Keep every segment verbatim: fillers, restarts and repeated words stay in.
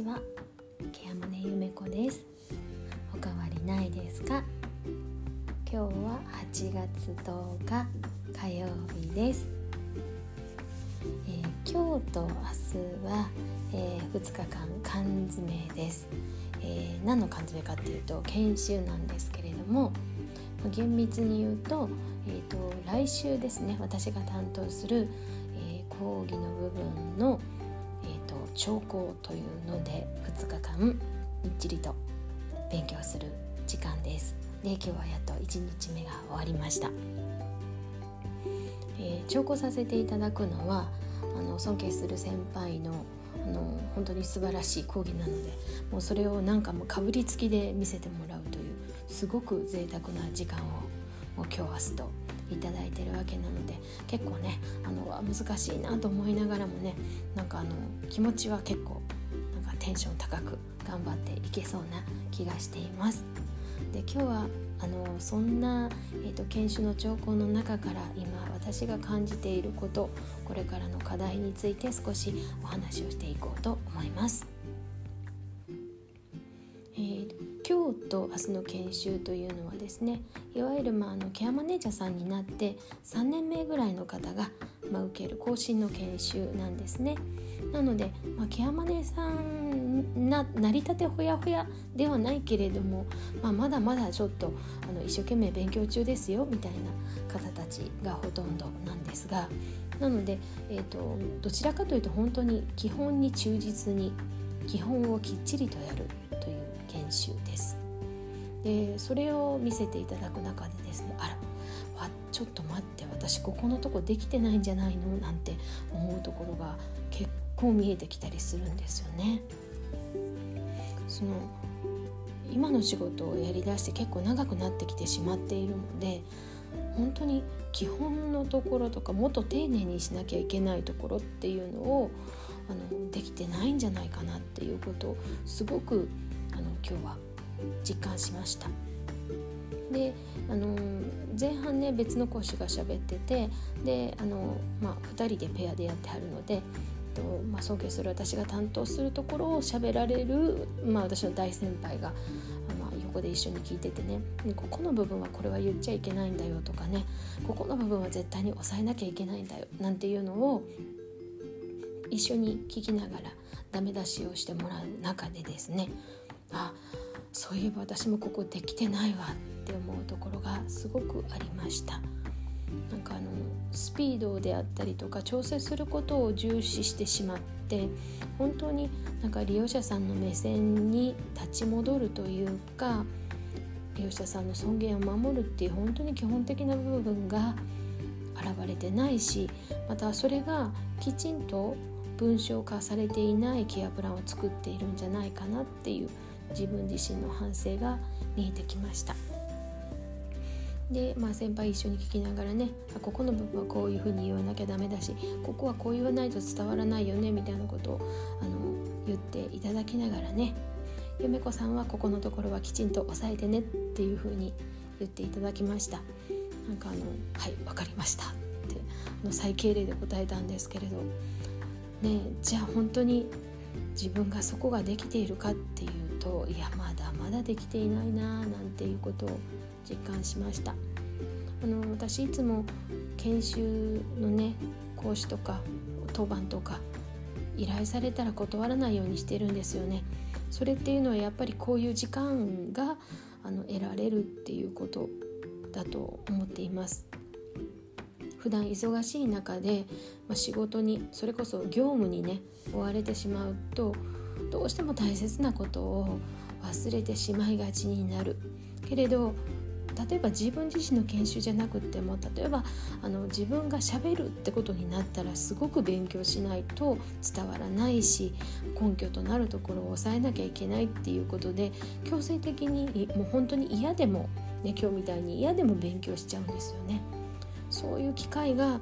ちは、ケアモネゆめこです。おかわりないですか？今日ははちがつとおか火曜日です。えー、今日と明日は、えー、ふつかかん缶詰です。えー、何の缶詰かっていうと研修なんですけれども、厳密に言うと、えー、と来週ですね、私が担当する、えー、講義の部分の、えー、と聴講というのでふつかかんみっちりと勉強する時間です。で、今日はやっといちにちめが終わりました。えー、聴講させていただくのはあの尊敬する先輩のあの本当に素晴らしい講義なので、もうそれをなんかもうかぶりつきで見せてもらうというすごく贅沢な時間をもう今日明日といただいているわけなので、結構ねあの難しいなと思いながらもね、なんかあの気持ちは結構なんかテンション高く頑張っていけそうな気がしています。で、今日はあのそんな、えーと、研修の聴講の中から今私が感じていること、これからの課題について少しお話をしていこうと思います。えー、今日と明日の研修というのはですね、いわゆる、まあ、あのケアマネージャーさんになってさんねんめぐらいの方が、まあ、受ける更新の研修なんですね。なので、まあ、ケアマネさんな成り立てほやほやではないけれども、まあ、まだまだちょっとあの一生懸命勉強中ですよみたいな方たちがほとんどなんですが、なので、えーと、どちらかというと本当に基本に忠実に基本をきっちりとやるという研修です。で、それを見せていただく中でですね、あらちょっと待って、私ここのとこできてないんじゃないのなんて思うところが結構こう見えてきたりするんですよね。その今の仕事をやりだして結構長くなってきてしまっているので、本当に基本のところとかもっと丁寧にしなきゃいけないところっていうのをあのできてないんじゃないかなっていうことをすごくあの今日は実感しました。で、あの前半ね別の講師が喋ってて、であの、まあ、ふたりでペアでやってはるので、まあ、尊敬する私が担当するところを喋られる、まあ、私の大先輩が、まあ、横で一緒に聞いててね、ここの部分はこれは言っちゃいけないんだよとかね、ここの部分は絶対に抑えなきゃいけないんだよなんていうのを一緒に聞きながらダメ出しをしてもらう中でですね、あ、そういえば私もここできてないわって思うところがすごくありました。なんかあのスピードであったりとか調整することを重視してしまって、本当になんか利用者さんの目線に立ち戻るというか、利用者さんの尊厳を守るっていう本当に基本的な部分が現れてないし、またそれがきちんと文章化されていないケアプランを作っているんじゃないかなっていう自分自身の反省が見えてきました。で、まあ、先輩一緒に聞きながらね、ここの部分はこういうふうに言わなきゃダメだし、ここはこう言わないと伝わらないよねみたいなことをあの言っていただきながらね、ゆめこさんはここのところはきちんと押さえてねっていうふうに言っていただきました。なんかあのはいわかりましたってあの最敬礼で答えたんですけれど、ね、じゃあ本当に自分がそこができているかっていうと、いやまだまだできていないななんていうことを実感しました。あの私いつも研修のね講師とか当番とか依頼されたら断らないようにしてるんですよね。それっていうのはやっぱりこういう時間があの得られるっていうことだと思っています。普段忙しい中で、まあ、仕事にそれこそ業務にね追われてしまうと、どうしても大切なことを忘れてしまいがちになるけれど、例えば自分自身の研修じゃなくても、例えばあの自分が喋るってことになったらすごく勉強しないと伝わらないし、根拠となるところを抑えなきゃいけないっていうことで、強制的にもう本当に嫌でも、ね、今日みたいに嫌でも勉強しちゃうんですよね。そういう機会が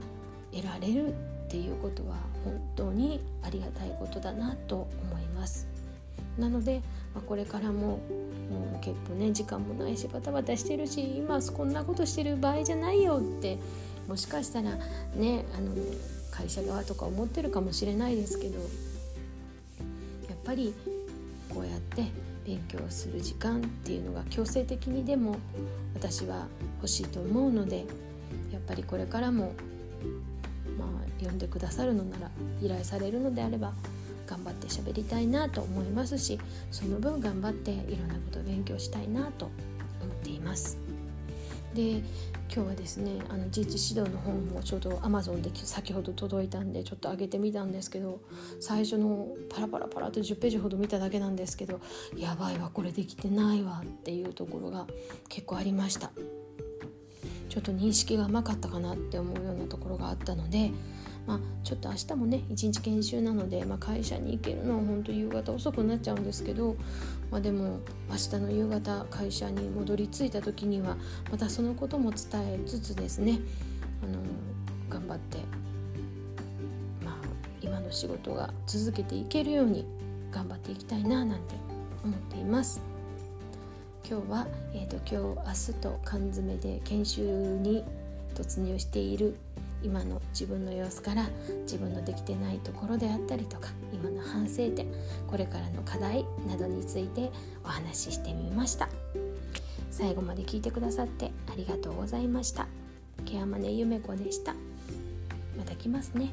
得られるっていうことは本当にありがたいことだなと思います。なので、まあ、これからももう結構ね時間もないしバタバタしてるし、今こんなことしてる場合じゃないよって、もしかしたらねあの会社側とか思ってるかもしれないですけど、やっぱりこうやって勉強する時間っていうのが強制的にでも私は欲しいと思うので、やっぱりこれからもまあ呼んでくださるのなら、依頼されるのであれば頑張って喋りたいなと思いますし、その分頑張っていろんなことを勉強したいなと思っています。で、今日はですね、あの自立指導の本もちょうど Amazon で先ほど届いたんで、ちょっと上げてみたんですけど、最初のパラパラパラとじゅっページほど見ただけなんですけど、やばいわ、これできてないわっていうところが結構ありました。ちょっと認識が甘かったかなって思うようなところがあったので、まあ、ちょっと明日もねいちにち研修なので、まあ、会社に行けるのは本当夕方遅くなっちゃうんですけど、まあ、でも明日の夕方会社に戻り着いた時にはまたそのことも伝えつつですね、あの頑張って、まあ、今の仕事が続けていけるように頑張っていきたいななんて思っています。今日は、えーと、今日明日と缶詰で研修に突入している今の自分の様子から、自分のできてないところであったりとか、今の反省点、これからの課題などについてお話ししてみました。最後まで聞いてくださってありがとうございました。ケアマネゆめこでした。また来ますね。